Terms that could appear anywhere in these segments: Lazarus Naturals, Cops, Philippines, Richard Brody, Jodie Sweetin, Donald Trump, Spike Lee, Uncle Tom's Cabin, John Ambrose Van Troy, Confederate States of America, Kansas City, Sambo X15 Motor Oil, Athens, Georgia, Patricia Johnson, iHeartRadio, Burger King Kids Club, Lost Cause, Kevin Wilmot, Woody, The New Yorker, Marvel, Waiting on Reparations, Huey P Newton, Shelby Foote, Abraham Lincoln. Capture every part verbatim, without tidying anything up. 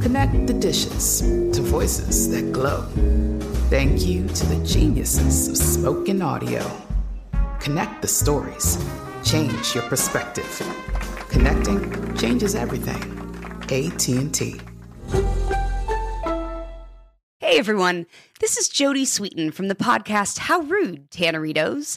Connect the dishes to voices that glow. Thank you to the geniuses of spoken audio. Connect the stories. Change your perspective. Connecting changes everything. A T and T. Hey everyone, this is Jodie Sweetin from the podcast How Rude, Tanneritos.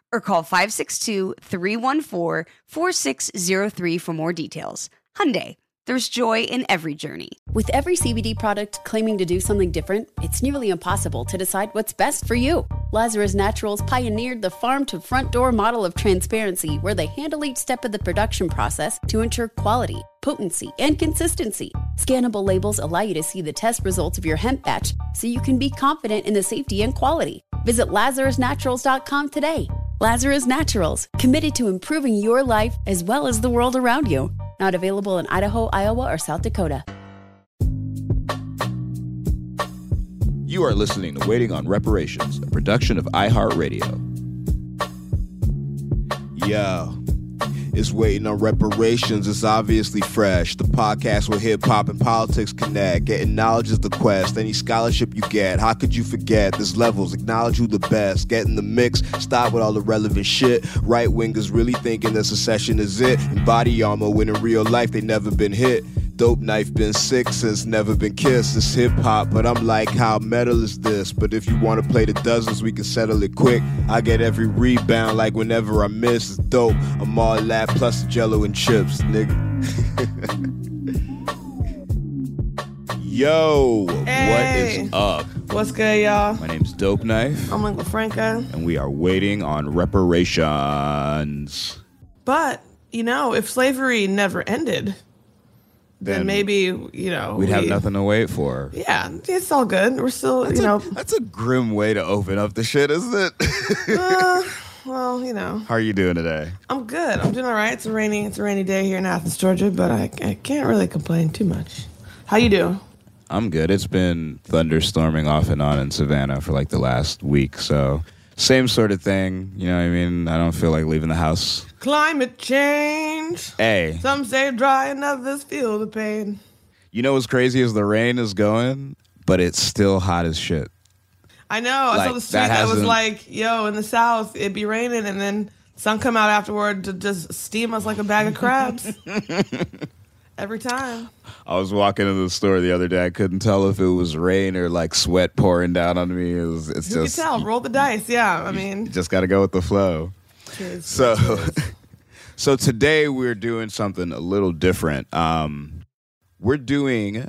or call five six two, three one four, four six zero three for more details. Hyundai, there's joy in every journey. With every C B D product claiming to do something different, it's nearly impossible to decide what's best for you. Lazarus Naturals pioneered the farm-to-front-door model of transparency where they handle each step of the production process to ensure quality, potency, and consistency. Scannable labels allow you to see the test results of your hemp batch so you can be confident in the safety and quality. Visit Lazarus Naturals dot com today. Lazarus Naturals, committed to improving your life as well as the world around you. Not available in Idaho, Iowa, or South Dakota. You are listening to Waiting on Reparations, a production of iHeartRadio. Yo. It's Waiting on Reparations, it's obviously fresh. The podcast where hip-hop and politics connect. Getting knowledge is the quest. Any scholarship you get, how could you forget? There's levels, acknowledge who the best. Get in the mix, stop with all the relevant shit. Right-wingers really thinking that secession is it. And body armor when in real life they never been hit. Dope Knife been sick since never been kissed. It's hip-hop, but I'm like, how metal is this? But if you want to play the dozens, we can settle it quick. I get every rebound like whenever I miss. It's dope, I'm all that plus the jello and chips, nigga. Yo, hey. What is up? What's good, y'all? My name's Dope Knife. I'm Lingua Franca. And we are waiting on reparations. But, you know, if slavery never ended... Then, then maybe, you know... We'd have we, nothing to wait for. Yeah, it's all good. We're still, that's you a, know... That's a grim way to open up the shit, isn't it? uh, well, you know... How are you doing today? I'm good. I'm doing all right. It's a rainy, it's a rainy day here in Athens, Georgia, but I, I can't really complain too much. How you doing? I'm good. It's been thunderstorming off and on in Savannah for like the last week, so... Same sort of thing. You know what I mean? I don't feel like leaving the house. Climate change. Hey. Some say dry and others feel the pain. You know what's crazy is the rain is going, but it's still hot as shit. I know. Like, I saw the street that, that was like, yo, in the South, it'd be raining, and then sun come out afterward to just steam us like a bag of crabs. Every time. I was walking into the store the other day. I couldn't tell if it was rain or like sweat pouring down on me. It was, it's you just, can tell. Roll the dice. Yeah, I mean. You just got to go with the flow. Cheers. So, cheers. So today we're doing something a little different. Um, we're doing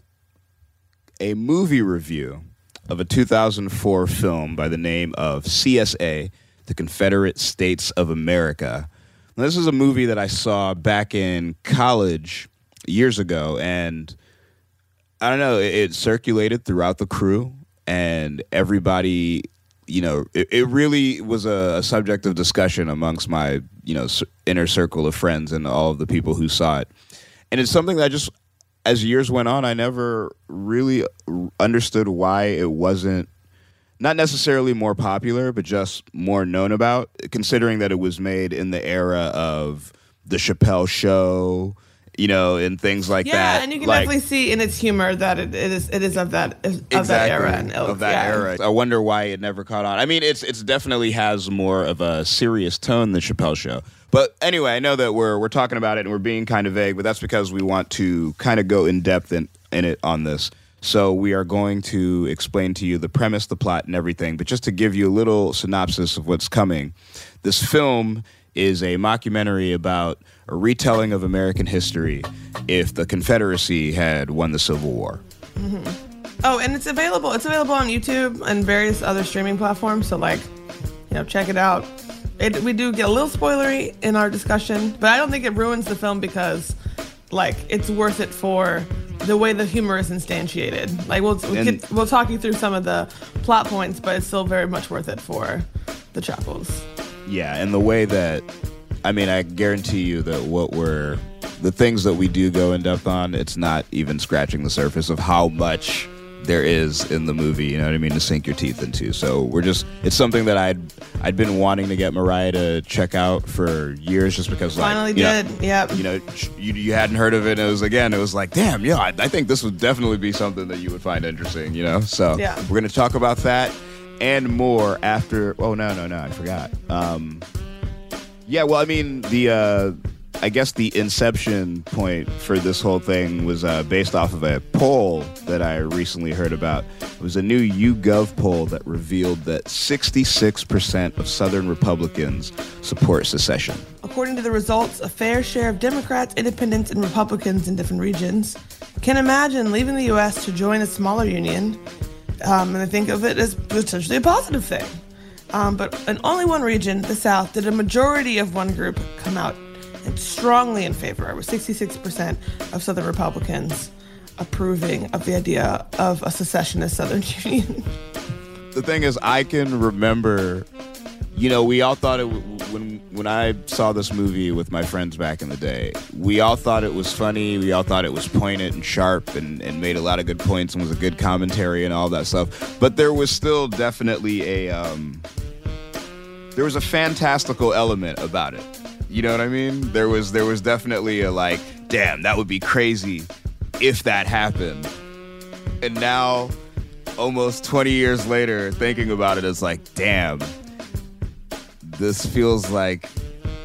a movie review of a two thousand four film by the name of C S A, The Confederate States of America. Now, this is a movie that I saw back in college years ago, and I don't know, it, it circulated throughout the crew, and everybody, you know, it, it really was a, a subject of discussion amongst my, you know, inner circle of friends and all of the people who saw it. And it's something that just, as years went on, I never really understood why it wasn't, not necessarily more popular, but just more known about, considering that it was made in the era of the Chappelle Show, you know, and things like yeah, that. Yeah, and you can like, definitely see in its humor that it, it is it is of that of exactly, that era and ilk, of that yeah. era. I wonder why it never caught on. I mean, it's it's definitely has more of a serious tone than Chappelle Show. But anyway, I know that we're we're talking about it and we're being kind of vague, but that's because we want to kind of go in depth in, in it on this. So we are going to explain to you the premise, the plot, and everything. But just to give you a little synopsis of what's coming, this film is a mockumentary about a retelling of American history if the Confederacy had won the Civil War. Mm-hmm. Oh, and it's available. It's available on YouTube and various other streaming platforms. So, like, you know, check it out. It, we do get a little spoilery in our discussion, but I don't think it ruins the film because, like, it's worth it for the way the humor is instantiated. Like, we'll we'll, and, get, we'll talk you through some of the plot points, but it's still very much worth it for the chuckles. Yeah, and the way that, I mean, I guarantee you that what we're, the things that we do go in depth on, it's not even scratching the surface of how much there is in the movie, you know what I mean, to sink your teeth into. So we're just, it's something that I'd I'd been wanting to get Mariah to check out for years, just because, like, finally did, know, yep. You know, you, you hadn't heard of it, and it was, again, it was like, damn, yeah, I, I think this would definitely be something that you would find interesting, you know? So yeah. We're going to talk about that and more after, oh, no, no, no, I forgot. Um, yeah, well, I mean, the, uh, I guess the inception point for this whole thing was uh, based off of a poll that I recently heard about. It was a new YouGov poll that revealed that sixty-six percent of Southern Republicans support secession. According to the results, a fair share of Democrats, independents, and Republicans in different regions can imagine leaving the U S to join a smaller union, um, and they think of it as potentially a positive thing. Um, but in only one region, the South, did a majority of one group come out and strongly in favor, with sixty-six percent of Southern Republicans approving of the idea of a secessionist Southern Union. The thing is, I can remember, you know, we all thought it, when, when I saw this movie with my friends back in the day, we all thought it was funny, we all thought it was pointed and sharp and, and made a lot of good points and was a good commentary and all that stuff. But there was still definitely a, um, there was a fantastical element about it. You know what I mean? There was there was definitely a, like, damn, that would be crazy if that happened. And now, almost twenty years later, thinking about it, it's like, damn, this feels like,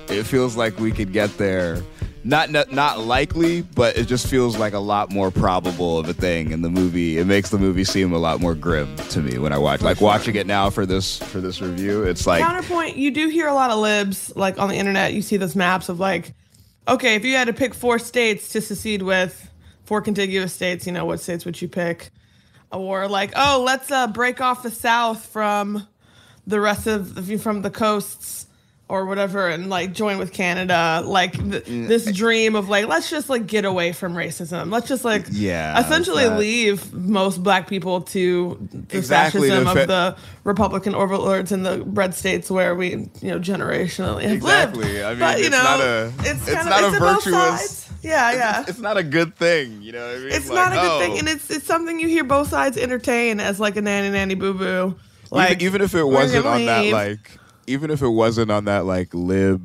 it feels like we could get there. Not, not not likely, but it just feels like a lot more probable of a thing in the movie. It makes the movie seem a lot more grim to me when I watch. For like sure. Watching it now for this for this review, it's like counterpoint. You do hear a lot of libs, like, on the internet. You see those maps of, like, okay, if you had to pick four states to secede with, four contiguous states, you know, what states would you pick? Or like, oh, let's uh, break off the South from the rest of from the coasts. Or whatever, and, like, join with Canada, like, th- this dream of, like, let's just, like, get away from racism. Let's just, like, yeah, essentially that. Leave most black people to the exactly fascism the fa- of the Republican overlords in the red states where we, you know, generationally have exactly. lived. I mean, but, you it's know, not a, it's, it's not of, a it's virtuous. Yeah, yeah. It's, it's not a good thing, you know what I mean? It's like, not a good oh. thing, and it's it's something you hear both sides entertain as, like, a nanny nanny boo boo. Like, even, even if it wasn't on leave. that, like. Even if it wasn't on that, like, lib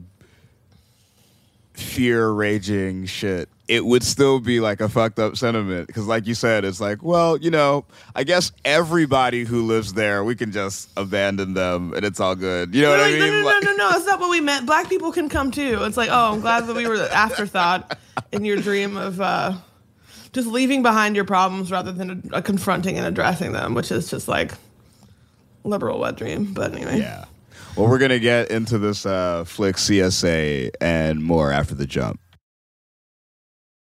fear-raging shit, it would still be, like, a fucked-up sentiment. Because, like you said, it's like, well, you know, I guess everybody who lives there, we can just abandon them, and it's all good. You know no, what I mean? No, no, like- no, no, no, no, that's not what we meant. Black people can come, too. It's like, oh, I'm glad that we were the afterthought in your dream of uh, just leaving behind your problems rather than uh, confronting and addressing them, which is just, like, liberal wet dream. But anyway. Yeah. Well, we're going to get into this uh, flick C S A and more after the jump.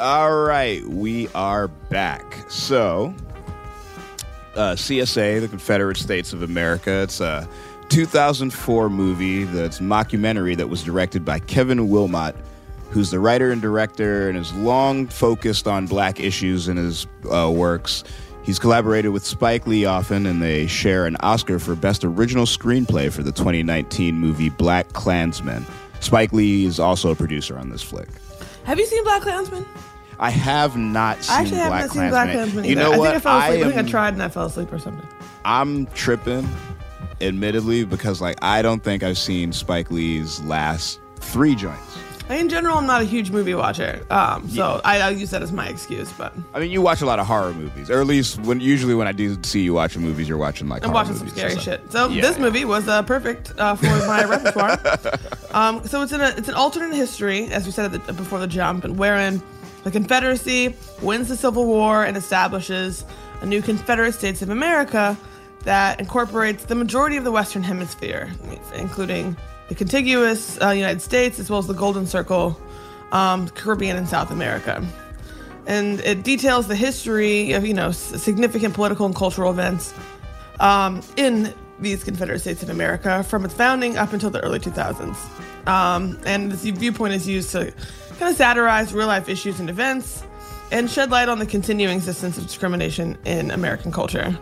All right, we are back. So, uh, C S A, the Confederate States of America, it's a two thousand four movie that's mockumentary that was directed by Kevin Wilmot, who's the writer and director and has long focused on black issues in his uh, works. He's collaborated with Spike Lee often, and they share an Oscar for Best Original Screenplay for the twenty nineteen movie BlacKkKlansman. Spike Lee is also a producer on this flick. Have you seen BlacKkKlansman? I have not seen I actually have not seen BlacKkKlansman. You know I what? Think I fell asleep. I, am, I think I tried and I fell asleep or something. I'm tripping, admittedly, because like I don't think I've seen Spike Lee's last three joints. In general, I'm not a huge movie watcher, um, so yeah. I, I use that as my excuse. But I mean, you watch a lot of horror movies, or at least when usually when I do see you watching movies, you're watching like I'm horror watching movies some scary shit. So yeah, this yeah. movie was uh, perfect uh, for my repertoire. Um, so it's in a it's an alternate history, as we said at the, before the jump, and wherein the Confederacy wins the Civil War and establishes a new Confederate States of America that incorporates the majority of the Western Hemisphere, including the contiguous uh, United States, as well as the Golden Circle, um, Caribbean, and South America. And it details the history of, you know, s- significant political and cultural events um, in these Confederate States of America from its founding up until the early two thousands. Um, and this viewpoint is used to kind of satirize real-life issues and events and shed light on the continuing existence of discrimination in American culture.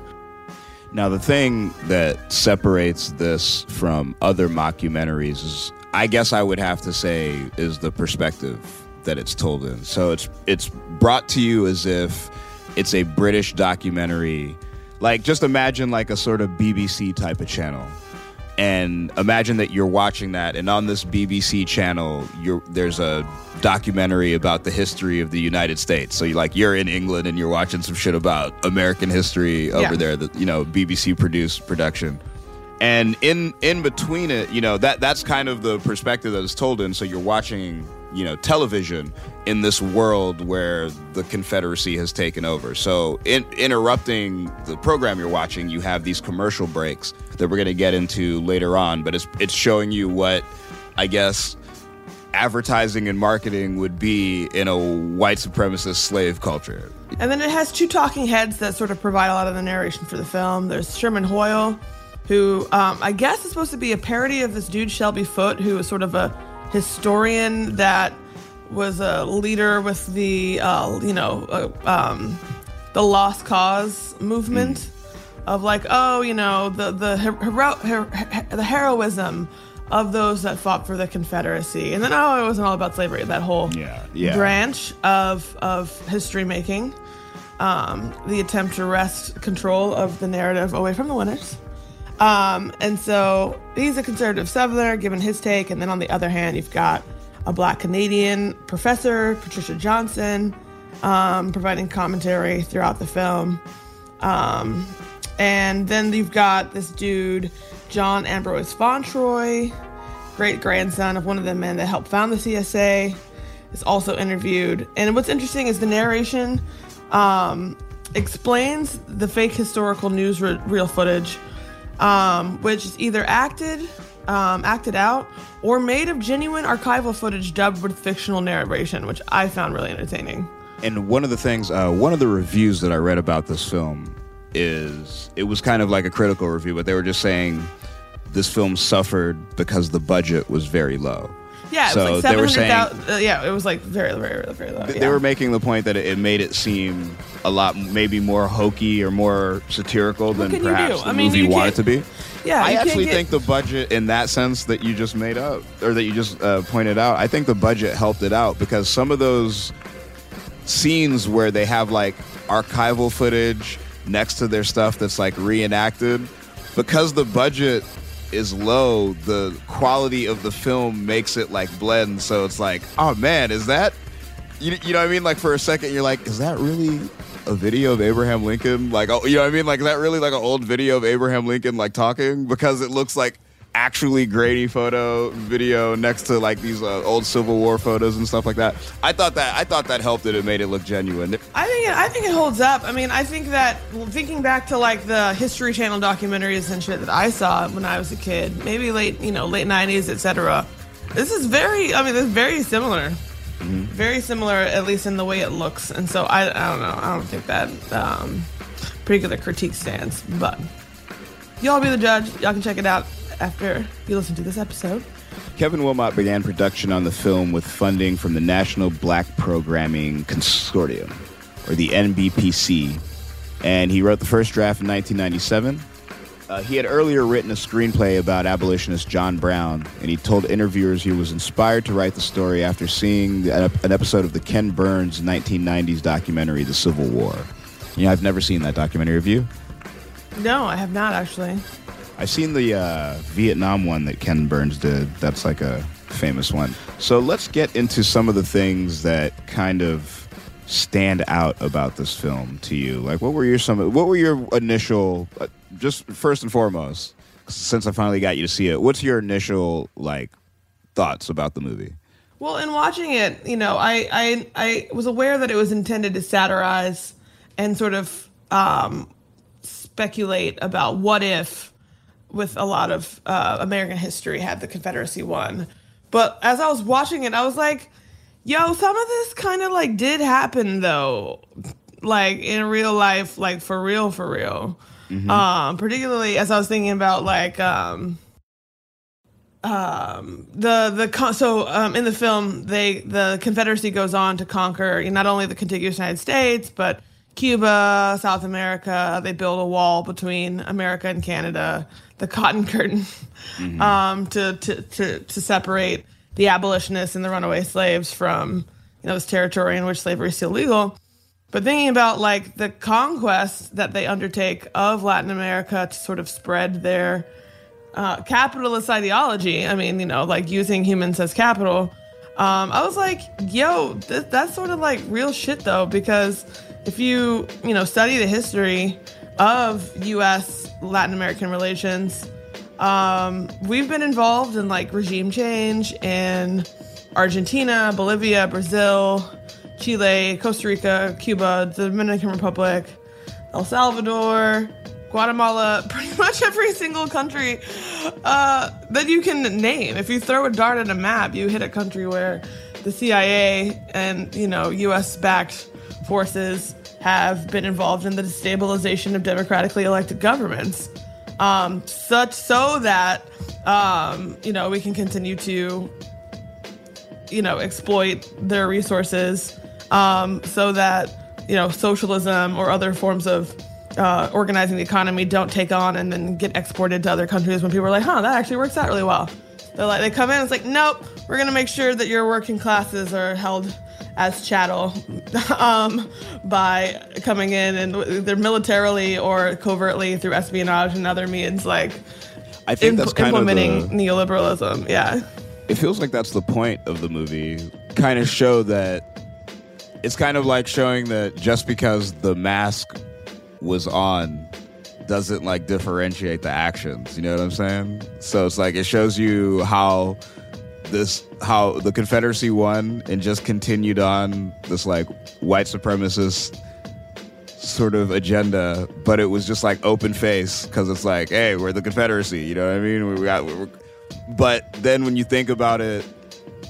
Now, the thing that separates this from other mockumentaries is, I guess I would have to say, is the perspective that it's told in. So it's it's brought to you as if it's a British documentary. Like, just imagine like a sort of B B C type of channel. And imagine that you're watching that, and on this B B C channel, you're, there's a documentary about the history of the United States. So you're like, you're in England, and you're watching some shit about American history over yeah. there. That, you know, B B C produced production, and in in between it, you know, that that's kind of the perspective that is told in. So you're watching, you know, television in this world where the Confederacy has taken over. So in interrupting the program you're watching, you have these commercial breaks that we're going to get into later on, but it's it's showing you what, I guess, advertising and marketing would be in a white supremacist slave culture. And then it has two talking heads that sort of provide a lot of the narration for the film. There's Sherman Hoyle, who um, I guess is supposed to be a parody of this dude, Shelby Foote, who is sort of a historian that was a leader with the, uh, you know, uh, um, the Lost Cause movement mm. of like, oh, you know, the the hero- her- her- the heroism of those that fought for the Confederacy, and then oh, it wasn't all about slavery. That whole yeah, yeah. branch of of history making, um, the attempt to wrest control of the narrative away from the winners. Um, and so he's a conservative Southerner, given his take. And then on the other hand, you've got a black Canadian professor, Patricia Johnson, um, providing commentary throughout the film. Um, and then you've got this dude, John Ambrose Van Troy, great-grandson of one of the men that helped found the C S A, is also interviewed. And what's interesting is the narration um, explains the fake historical newsreel footage, Um, which is either acted, um, acted out, or made of genuine archival footage dubbed with fictional narration, which I found really entertaining. And one of the things, uh, one of the reviews that I read about this film is, it was kind of like a critical review, but they were just saying this film suffered because the budget was very low. Yeah, it so was like seven hundred thousand. Uh, yeah, it was like very, very, very, very low. Th- yeah. They were making the point that it, it made it seem a lot, maybe more hokey or more satirical what than perhaps the I mean, movie wanted to be. Yeah, I actually get... think the budget in that sense that you just made up or that you just uh, pointed out, I think the budget helped it out because some of those scenes where they have like archival footage next to their stuff that's like reenacted, because the budget is low, the quality of the film makes it like blend. So it's like, oh man, is that, you, you know what I mean? Like for a second, you're like, is that really a video of Abraham Lincoln? Like, oh, you know what I mean? Like, is that really like an old video of Abraham Lincoln like talking? Because it looks like actually grainy photo video next to like these uh, old Civil War photos and stuff like that. I thought that I thought that helped it. It made it look genuine. I think it, I think it holds up. I mean, I think that thinking back to like the History Channel documentaries and shit that I saw when I was a kid, maybe late you know late nineties, et cetera. This is very. I mean, it's very similar, mm-hmm. very similar at least in the way it looks. And so I, I don't know. I don't think that um, particular critique stands. But y'all be the judge. Y'all can check it out after you listen to this episode. Kevin Wilmot began production on the film with funding from the National Black Programming Consortium, or the N B P C, and he wrote the first draft in nineteen ninety-seven. Uh, he had earlier written a screenplay about abolitionist John Brown, and he told interviewers he was inspired to write the story after seeing the, an episode of the Ken Burns nineteen nineties documentary, The Civil War. You know, I've never seen that documentary. Have you? No, I have not, actually. I've seen the uh, Vietnam one that Ken Burns did. That's like a famous one. So let's get into some of the things that kind of stand out about this film to you. Like, what were your some? What were your initial? Uh, just first and foremost, since I finally got you to see it, what's your initial like thoughts about the movie? Well, in watching it, you know, I I, I was aware that it was intended to satirize and sort of um, speculate about what if. With a lot of uh, American history had the Confederacy won. But as I was watching it, I was like, yo, some of this kind of like did happen though. Like in real life, like for real, for real. Mm-hmm. Um, particularly as I was thinking about like um, um, the, the, con- so um, in the film, they, the Confederacy goes on to conquer not only the contiguous United States, but Cuba, South America. They build a wall between America and Canada, the Cotton Curtain, mm-hmm. um, to, to, to, to separate the abolitionists and the runaway slaves from, you know, this territory in which slavery is still legal. But thinking about like the conquest that they undertake of Latin America to sort of spread their uh, capitalist ideology. I mean, you know, like using humans as capital. Um, I was like, yo, th- that's sort of like real shit though, because if you, you know, study the history of U S Latin American relations, um, we've been involved in like regime change in Argentina, Bolivia, Brazil, Chile, Costa Rica, Cuba, the Dominican Republic, El Salvador, Guatemala, pretty much every single country uh, that you can name. If you throw a dart at a map, you hit a country where the C I A and, you know, U S-backed forces have been involved in the destabilization of democratically elected governments, um, such so that, um, you know, we can continue to, you know, exploit their resources um, so that, you know, socialism or other forms of uh, organizing the economy don't take on and then get exported to other countries when people are like, huh, that actually works out really well. They're like, they come in and it's like, nope, we're going to make sure that your working classes are held as chattel um, by coming in and either militarily or covertly through espionage and other means, like I think imp- that's kind implementing of the, neoliberalism. Yeah, it feels like that's the point of the movie. Kind of show that it's kind of like showing that just because the mask was on doesn't like differentiate the actions. You know what I'm saying? So it's like it shows you how. This how the Confederacy won and just continued on this like white supremacist sort of agenda, but it was just like open face because it's like, hey, we're the Confederacy, you know what I mean? We got, we're, but then when you think about it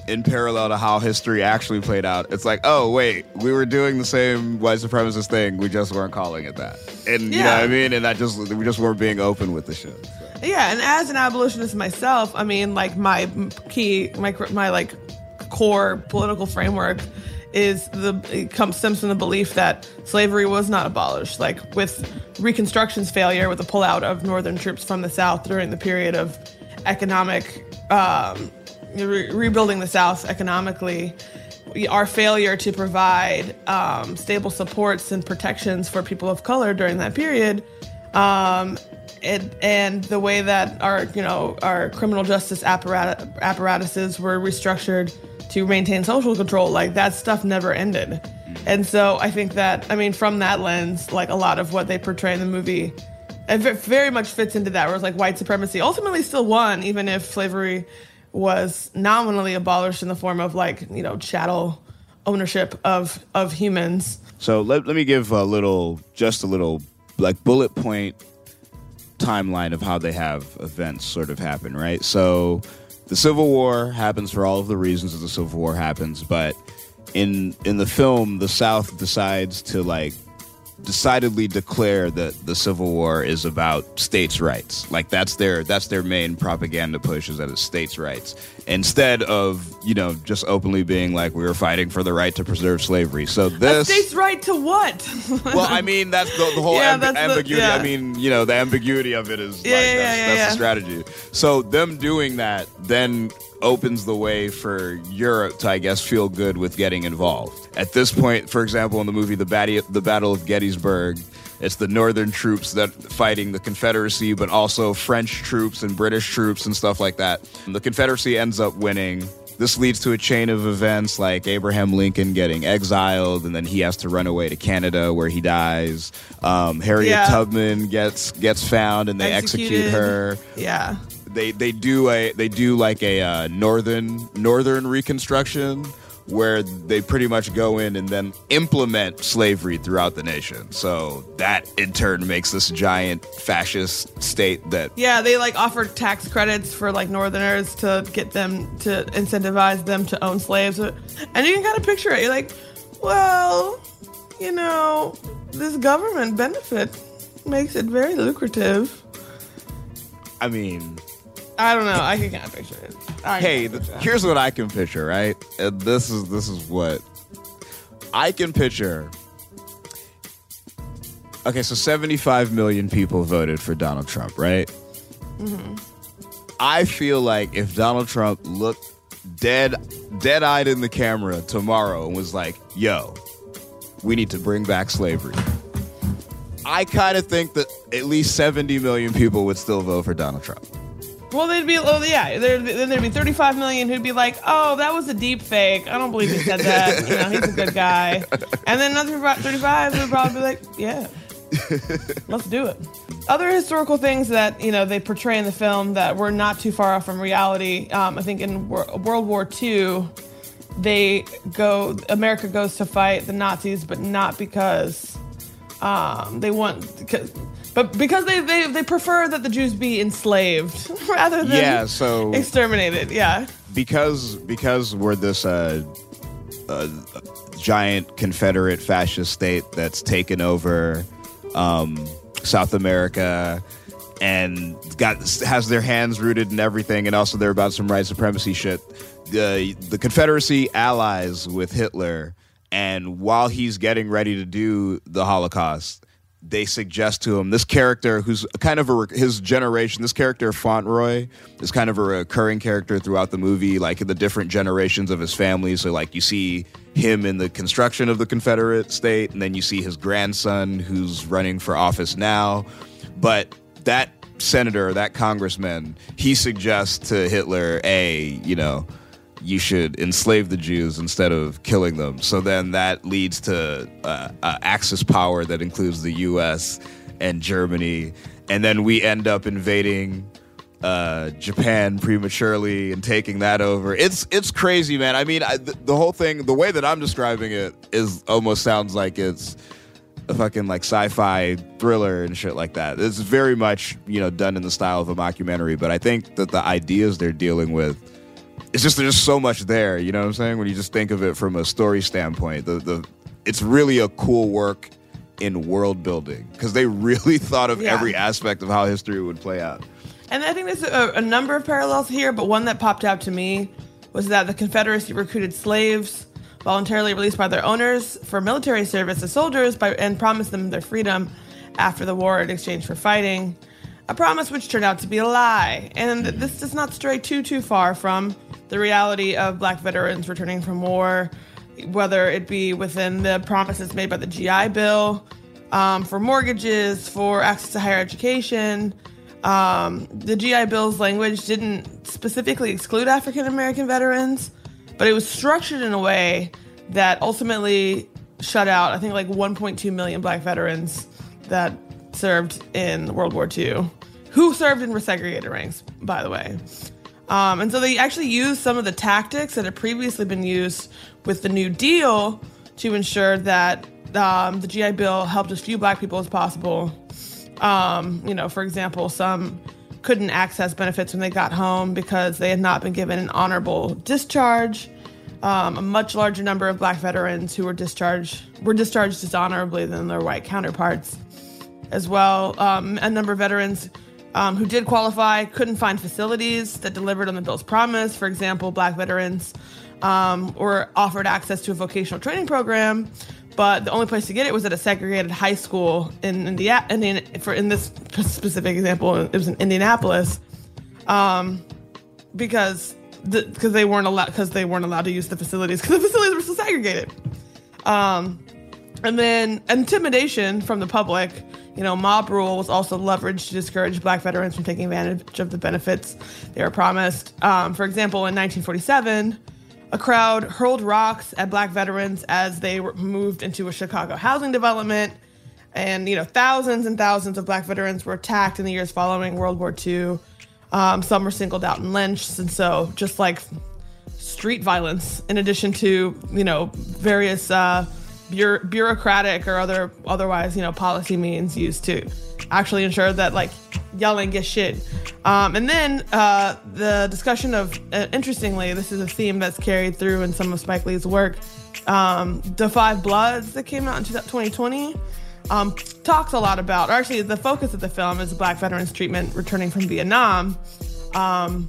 in parallel to how history actually played out, it's like, oh wait, we were doing the same white supremacist thing, we just weren't calling it that, and yeah. You know what I mean? And that just we just weren't being open with the shit. So. Yeah, and as an abolitionist myself, I mean, like my key, my my like core political framework is the it comes stems from the belief that slavery was not abolished. Like with Reconstruction's failure, with the pullout of Northern troops from the South during the period of economic um, re- rebuilding the South economically, our failure to provide um, stable supports and protections for people of color during that period. Um, It, and the way that our, you know, our criminal justice apparatus, apparatuses were restructured to maintain social control, like that stuff never ended. And so I think that, I mean, from that lens, like a lot of what they portray in the movie, it very much fits into that, where it's like white supremacy ultimately still won, even if slavery was nominally abolished in the form of like, you know, chattel ownership of, of humans. So let, let me give a little, just a little like bullet point timeline of how they have events sort of happen, right? So the Civil War happens for all of the reasons that the Civil War happens, but in in the film, the South decides to like decidedly declare that the Civil War is about states' rights. Like that's their that's their main propaganda push, is that it's states' rights, instead of, you know, just openly being like, we were fighting for the right to preserve slavery. So this a states' right to what? Well, I mean, that's the, the whole yeah, amb- that's ambiguity. The, yeah. I mean, you know, the ambiguity of it is yeah, like, yeah, that's, yeah, that's yeah. the strategy. So them doing that then opens the way for Europe to, I guess, feel good with getting involved. At this point, for example, in the movie The, Bat- the Battle of Gettysburg, it's the Northern troops that fighting the Confederacy, but also French troops and British troops and stuff like that. And the Confederacy ends up winning. This leads to a chain of events like Abraham Lincoln getting exiled, and then he has to run away to Canada where he dies. Um, Harriet yeah. Tubman gets gets found, and they Executed. execute her. Yeah. They they do a they do like a uh, northern northern reconstruction where they pretty much go in and then implement slavery throughout the nation. So that in turn makes this giant fascist state that yeah they like offer tax credits for like Northerners to get them to incentivize them to own slaves, and you can kind of picture it. You're like, well, you know, this government benefit makes it very lucrative. I mean. I don't know. I can kind of picture it. Hey, picture th- it. Here's what I can picture, right? And this is this is what I can picture. Okay, so seventy-five million people voted for Donald Trump, right? Mm-hmm. I feel like if Donald Trump looked dead, dead-eyed in the camera tomorrow and was like, yo, we need to bring back slavery, I kind of think that at least seventy million people would still vote for Donald Trump. Well, they'd be, oh, yeah, then there'd, there'd be thirty-five million who'd be like, oh, that was a deep fake. I don't believe he said that. You know, he's a good guy. And then another thirty-five would probably be like, yeah, let's do it. Other historical things that, you know, they portray in the film that were not too far off from reality. Um, I think in wor- World War Two, they go, America goes to fight the Nazis, but not because um, they want, because, But because they, they they prefer that the Jews be enslaved rather than yeah, so exterminated, yeah. Because because we're this uh, uh, giant Confederate fascist state that's taken over um, South America and got has their hands rooted in everything, and also they're about some white supremacy shit. The the Confederacy allies with Hitler, and while he's getting ready to do the Holocaust, they suggest to him, this character who's kind of a, his generation, this character Fauntleroy is kind of a recurring character throughout the movie, like in the different generations of his family. So like you see him in the construction of the Confederate state, and then you see his grandson who's running for office now. But that senator, that congressman, he suggests to Hitler, hey, you know, you should enslave the Jews instead of killing them. So then that leads to uh, uh, Axis power that includes the U S and Germany. And then we end up invading uh, Japan prematurely and taking that over. It's it's crazy, man. I mean, I, th- the whole thing, the way that I'm describing it is almost sounds like it's a fucking like sci-fi thriller and shit like that. It's very much, you know, done in the style of a mockumentary. But I think that the ideas they're dealing with, it's just there's so much there, you know what I'm saying? When you just think of it from a story standpoint, the the it's really a cool work in world building because they really thought of yeah. every aspect of how history would play out. And I think there's a, a number of parallels here, but one that popped out to me was that the Confederacy recruited slaves voluntarily released by their owners for military service as soldiers by, and promised them their freedom after the war in exchange for fighting, a promise which turned out to be a lie. And this does not stray too, too far from the reality of Black veterans returning from war, whether it be within the promises made by the G I Bill, um, for mortgages, for access to higher education. Um, the G I Bill's language didn't specifically exclude African-American veterans, but it was structured in a way that ultimately shut out, I think, like one point two million Black veterans that served in World War Two, who served in resegregated ranks, by the way. Um, and so they actually used some of the tactics that had previously been used with the New Deal to ensure that um, the G I Bill helped as few Black people as possible. Um, you know, for example, some couldn't access benefits when they got home because they had not been given an honorable discharge. Um, a much larger number of Black veterans who were discharged were discharged dishonorably than their white counterparts. As well, um, a number of veterans um, who did qualify couldn't find facilities that delivered on the bill's promise. For example, Black veterans um, were offered access to a vocational training program, but the only place to get it was at a segregated high school in India. Indian, for in this specific example, it was in Indianapolis, um, because the, because they weren't allowed because they weren't allowed to use the facilities because the facilities were still segregated. Um, and then intimidation from the public. You know, mob rule was also leveraged to discourage Black veterans from taking advantage of the benefits they were promised. Um, for example, in nineteen forty-seven, a crowd hurled rocks at Black veterans as they were moved into a Chicago housing development. And, you know, thousands and thousands of Black veterans were attacked in the years following World War Two. Um, some were singled out and lynched. And so just like street violence, in addition to, you know, various uh bureaucratic or other otherwise, you know, policy means used to actually ensure that like yelling gets shit. Um, and then uh, the discussion of, uh, interestingly, this is a theme that's carried through in some of Spike Lee's work. Um, the Five Bloods that came out in twenty twenty um, talks a lot about, or actually the focus of the film is Black veterans' treatment returning from Vietnam, um,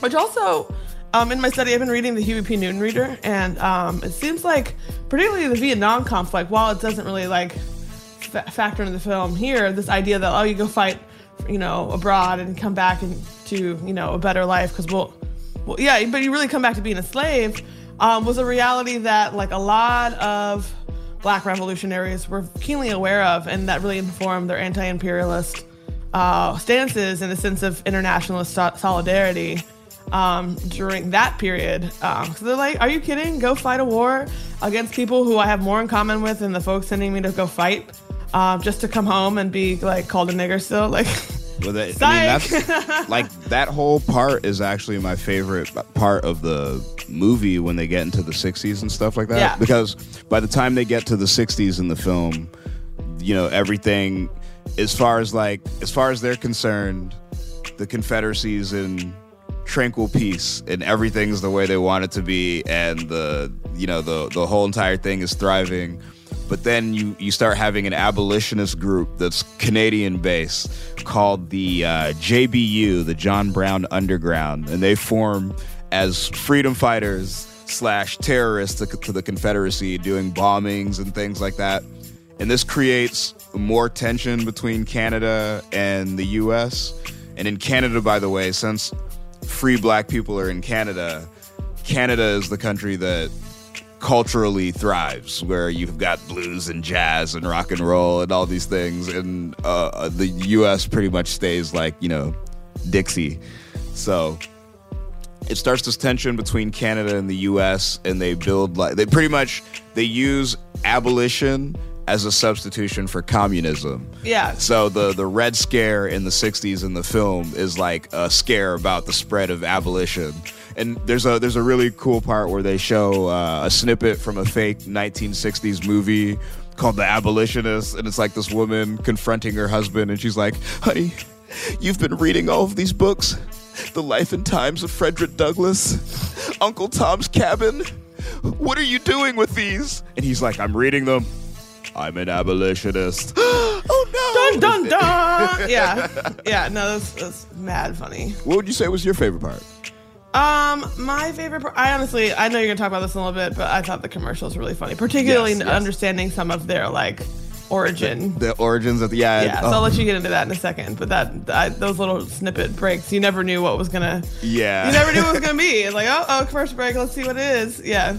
which also... Um, in my study, I've been reading the Huey P. Newton Reader, and um, it seems like, particularly the Vietnam conflict, while it doesn't really like fa- factor into the film here, this idea that, oh, you go fight, you know, abroad and come back and to, you know, a better life because we'll, well, yeah, but you really come back to being a slave, um, was a reality that like a lot of Black revolutionaries were keenly aware of, and that really informed their anti-imperialist uh, stances and a sense of internationalist so- solidarity. Um, during that period, um, so they're like, "Are you kidding? Go fight a war against people who I have more in common with than the folks sending me to go fight, um, just to come home and be like called a nigger still." Like, well, that, I mean, that's, like that whole part is actually my favorite part of the movie when they get into the sixties and stuff like that. Yeah. Because by the time they get to the sixties in the film, you know, everything as far as like as far as they're concerned, the Confederacy's in tranquil peace and everything's the way they want it to be, and the you know the the whole entire thing is thriving. But then you you start having an abolitionist group that's Canadian based called the uh, J B U, the John Brown Underground, and they form as freedom fighters slash terrorists to, to the Confederacy, doing bombings and things like that. And this creates more tension between Canada and the U S. And in Canada, by the way, since free Black people are in Canada, Canada is the country that culturally thrives, where you've got blues and jazz and rock and roll and all these things, and uh, the U S pretty much stays like, you know, Dixie. So it starts this tension between Canada and the U S, and they build like they pretty much they use abolition as a substitution for communism. Yeah. So the, the Red Scare in the sixties in the film is like a scare about the spread of abolition. And there's a there's a really cool part where they show uh, a snippet from a fake nineteen sixties movie called The Abolitionist, and it's like this woman confronting her husband, and she's like, "Honey, you've been reading all of these books? The Life and Times of Frederick Douglass? Uncle Tom's Cabin? What are you doing with these?" And he's like, "I'm reading them. I'm an abolitionist." Oh no! dun, dun, dun. Yeah. Yeah. No, that's, that's mad funny. What would you say was your favorite part? Um, my favorite part, I honestly, I know you're going to talk about this in a little bit, but I thought the commercials were really funny, particularly yes, in yes. understanding some of their, like, origin. The, the origins of the, yeah. Yeah, so oh. I'll let you get into that in a second, but that, I, those little snippet breaks, you never knew what was going to, yeah. you never knew what was going to be. It's like, oh, oh, commercial break, let's see what it is. Yeah.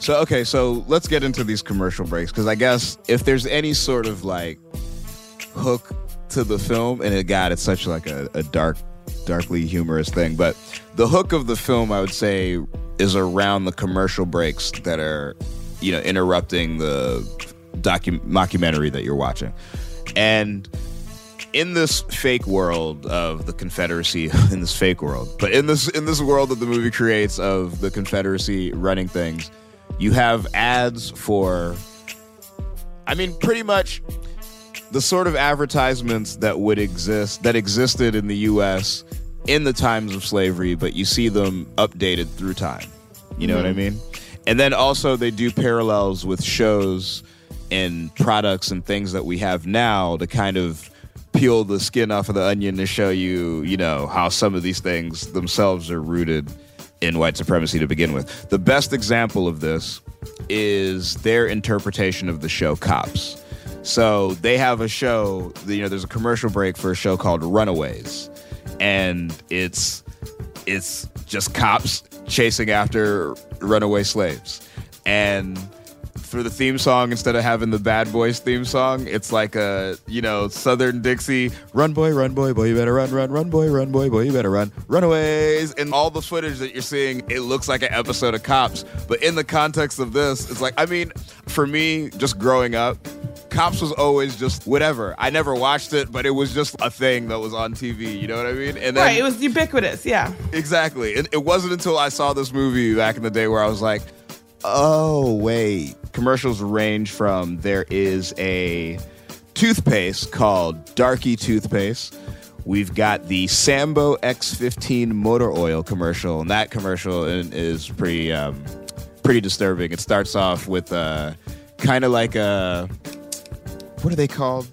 So, okay, so let's get into these commercial breaks, because I guess if there's any sort of, like, hook to the film, and it, God, it's such, like, a, a dark, darkly humorous thing, but the hook of the film, I would say, is around the commercial breaks that are, you know, interrupting the docu- mockumentary that you're watching. And in this fake world of the Confederacy, in this fake world, but in this in this world that the movie creates of the Confederacy running things, you have ads for, I mean, pretty much the sort of advertisements that would exist, that existed in the U S in the times of slavery, but you see them updated through time. You know mm-hmm. what I mean? And then also they do parallels with shows and products and things that we have now to kind of peel the skin off of the onion to show you, you know, how some of these things themselves are rooted in white supremacy to begin with. The best example of this is their interpretation of the show Cops. So they have a show, you know, there's a commercial break for a show called Runaways, and it's it's just cops chasing after runaway slaves. And for the theme song, instead of having the Bad Boys theme song, it's like a, you know, Southern Dixie, run boy, run boy, boy, you better run, run, run boy, run boy, boy, you better run, runaways. And all the footage that you're seeing, it looks like an episode of Cops. But in the context of this, it's like, I mean, for me, just growing up, Cops was always just whatever. I never watched it, but it was just a thing that was on T V. You know what I mean? And then, right, it was ubiquitous, yeah. Exactly. And it wasn't until I saw this movie back in the day where I was like, oh, wait. Commercials range from, there is a toothpaste called Darky Toothpaste. We've got the Sambo X fifteen motor oil commercial, and that commercial is pretty um, pretty disturbing. It starts off with uh, kind of like a, what are they called?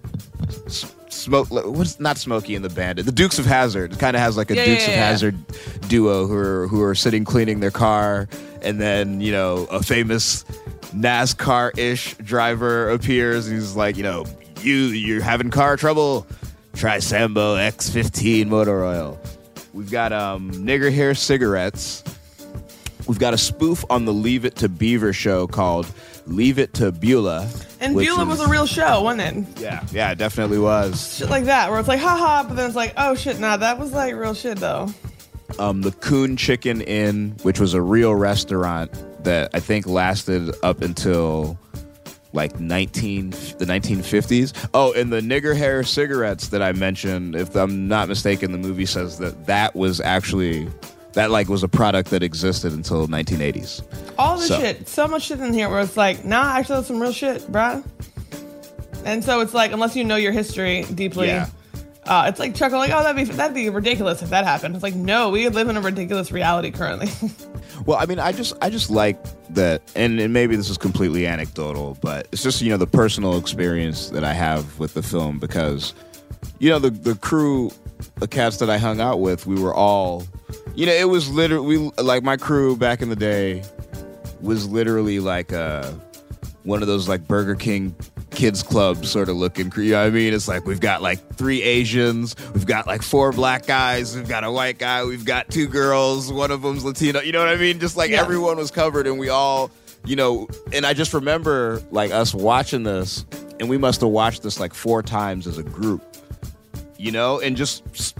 S- smoke, what's not Smokey and the Bandit? The Dukes of Hazzard. It kind of has like a yeah, Dukes yeah, yeah. of Hazzard duo who are, who are sitting cleaning their car, and then, you know, a famous NASCAR-ish driver appears, and he's like, you know, you you're having car trouble, try Sambo X fifteen motor oil. We've got um nigger hair cigarettes, We've got a spoof on the Leave It to Beaver show called Leave It to Beulah. And Beulah is, was a real show, wasn't it? Yeah, yeah, it definitely was. Shit like that, where it's like, haha, but then it's like, oh shit, nah, that was like real shit though. Um, the Coon Chicken Inn, which was a real restaurant that I think lasted up until like nineteen the nineteen fifties. Oh, and the nigger hair cigarettes that I mentioned, if I'm not mistaken, the movie says that that was actually... That, like, was a product that existed until nineteen eighties. All this so. shit. So much shit in here where it's like, nah, actually, that's some real shit, bruh. And so it's like, unless you know your history deeply, yeah. uh, it's like, chuckle, like, oh, that'd be, that'd be ridiculous if that happened. It's like, no, we live in a ridiculous reality currently. Well, I mean, I just I just like that, and, and maybe this is completely anecdotal, but it's just, you know, the personal experience that I have with the film because, you know, the, the crew, the cats that I hung out with, we were all... You know, it was literally, we, like, my crew back in the day was literally, like, uh, one of those, like, Burger King kids club sort of looking crew. You know what I mean? It's like, we've got, like, three Asians. We've got, like, four black guys. We've got a white guy. We've got two girls. One of them's Latino. You know what I mean? Just, like, yeah. Everyone was covered, and we all, you know, and I just remember, like, us watching this, and we must have watched this, like, four times as a group, you know, and just...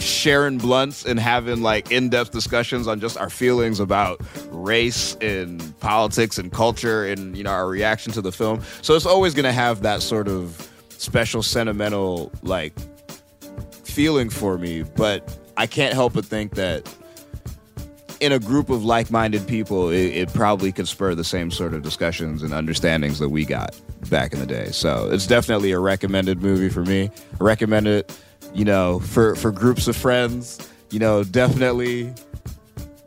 sharing blunts and having like in-depth discussions on just our feelings about race and politics and culture and, you know, our reaction to the film. So it's always going to have that sort of special sentimental like feeling for me, but I can't help but think that in a group of like-minded people, it, it probably could spur the same sort of discussions and understandings that we got back in the day. So it's definitely a recommended movie for me. I recommend it. You know, for, for groups of friends, you know, definitely,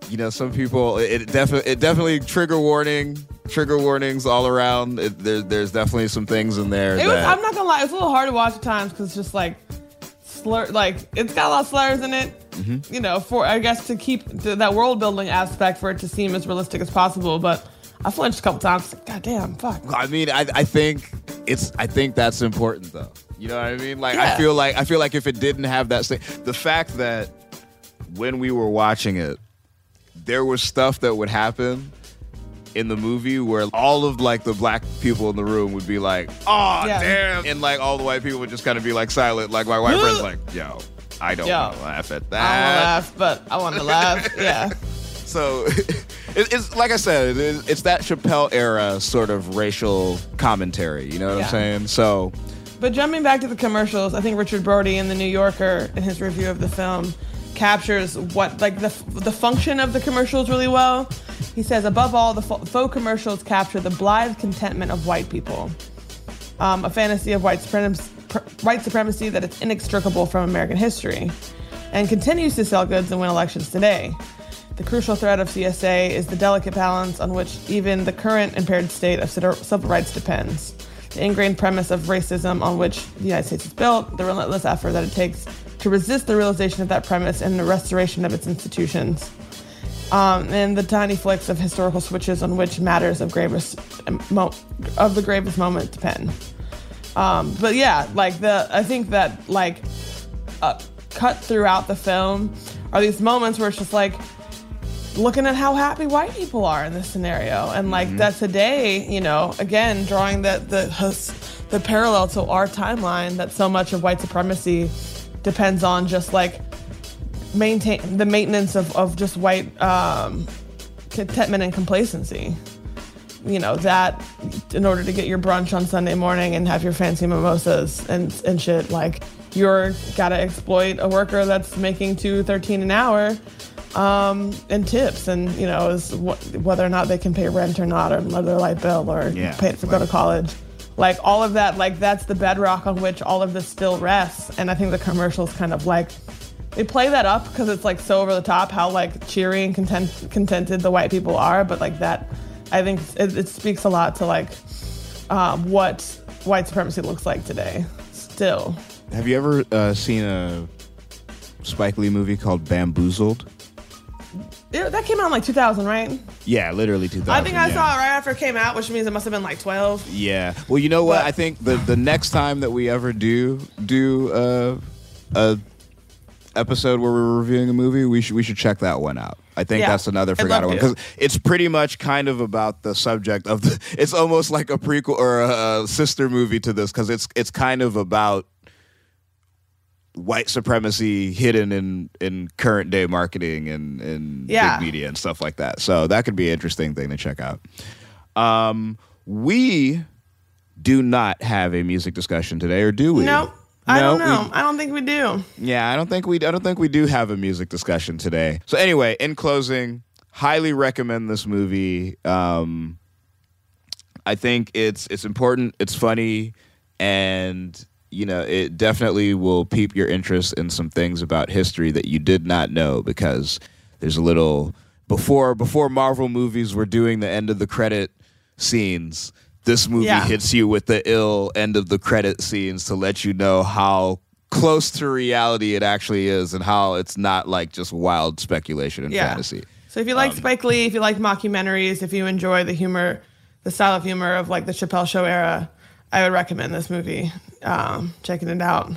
you know, some people, it, it, defi- it definitely trigger warning, trigger warnings all around. It, there, there's definitely some things in there. It that, was, I'm not going to lie. It's a little hard to watch at times because it's just like slur, like it's got a lot of slurs in it, mm-hmm. you know, for, I guess, to keep to that world building aspect for it to seem as realistic as possible. But I flinched a couple times. Like, God damn, fuck. I mean, I, I think it's, I think that's important though. You know what I mean? Like yeah. I feel like I feel like if it didn't have that thing, the fact that when we were watching it, there was stuff that would happen in the movie where all of like the black people in the room would be like, "Oh yeah. damn," and like all the white people would just kind of be like silent. Like my white friend's like, "Yo, I don't want to laugh at that." I don't want to laugh, but I want to laugh. Yeah. So it's like I said, it's that Chappelle era sort of racial commentary. You know what yeah. I'm saying? So. But jumping back to the commercials, I think Richard Brody in The New Yorker, in his review of the film, captures what, like, the the function of the commercials really well. He says, above all, the fo- faux commercials capture the blithe contentment of white people, um, a fantasy of white supremacy, white supremacy that is inextricable from American history, and continues to sell goods and win elections today. The crucial thread of C S A is the delicate balance on which even the current impaired state of civil rights depends. The ingrained premise of racism on which the United States is built, the relentless effort that it takes to resist the realization of that premise and the restoration of its institutions, um, and the tiny flicks of historical switches on which matters of gravest of the gravest moment depend. Um, but yeah, like the I think that like uh, cut throughout the film are these moments where it's just like looking at how happy white people are in this scenario. And like mm-hmm. that's a day, you know, again, drawing the, the the parallel to our timeline that so much of white supremacy depends on just like maintain the maintenance of, of just white um, contentment and complacency. You know, that in order to get your brunch on Sunday morning and have your fancy mimosas and, and shit, like you're gotta exploit a worker that's making two thirteen an hour Um, and tips and, you know, is wh- whether or not they can pay rent or not or another light bill or yeah, pay it for right. go to college. Like all of that, like that's the bedrock on which all of this still rests. And I think the commercials kind of like, they play that up because it's like so over the top how like cheery and content- contented the white people are. But like that, I think it, it speaks a lot to like uh, what white supremacy looks like today still. Have you ever uh, seen a Spike Lee movie called Bamboozled? It, that came out in like two thousand, right? Yeah, literally two thousand. I think I yeah. saw it right after it came out, which means it must have been like twelve. Yeah. Well, you know what? But, I think the, the next time that we ever do do uh, a episode where we were reviewing a movie, we should we should check that one out. I think yeah. that's another forgotten one because it's pretty much kind of about the subject of the. It's almost like a prequel or a, a sister movie to this because it's it's kind of about white supremacy hidden in, in current day marketing and, and yeah. big media and stuff like that. So that could be an interesting thing to check out. Um, we do not have a music discussion today, or do we? Nope. No, I don't know. We, I don't think we do. Yeah, I don't think we. I don't think we do have a music discussion today. So anyway, in closing, highly recommend this movie. Um, I think it's it's important. It's funny, and you know, it definitely will pique your interest in some things about history that you did not know because there's a little before before Marvel movies were doing the end of the credit scenes. This movie yeah. hits you with the ill end of the credit scenes to let you know how close to reality it actually is and how it's not like just wild speculation and yeah. fantasy. So if you like um, Spike Lee, if you like mockumentaries, if you enjoy the humor, the style of humor of like the Chappelle Show era, I would recommend this movie. Um, checking it out.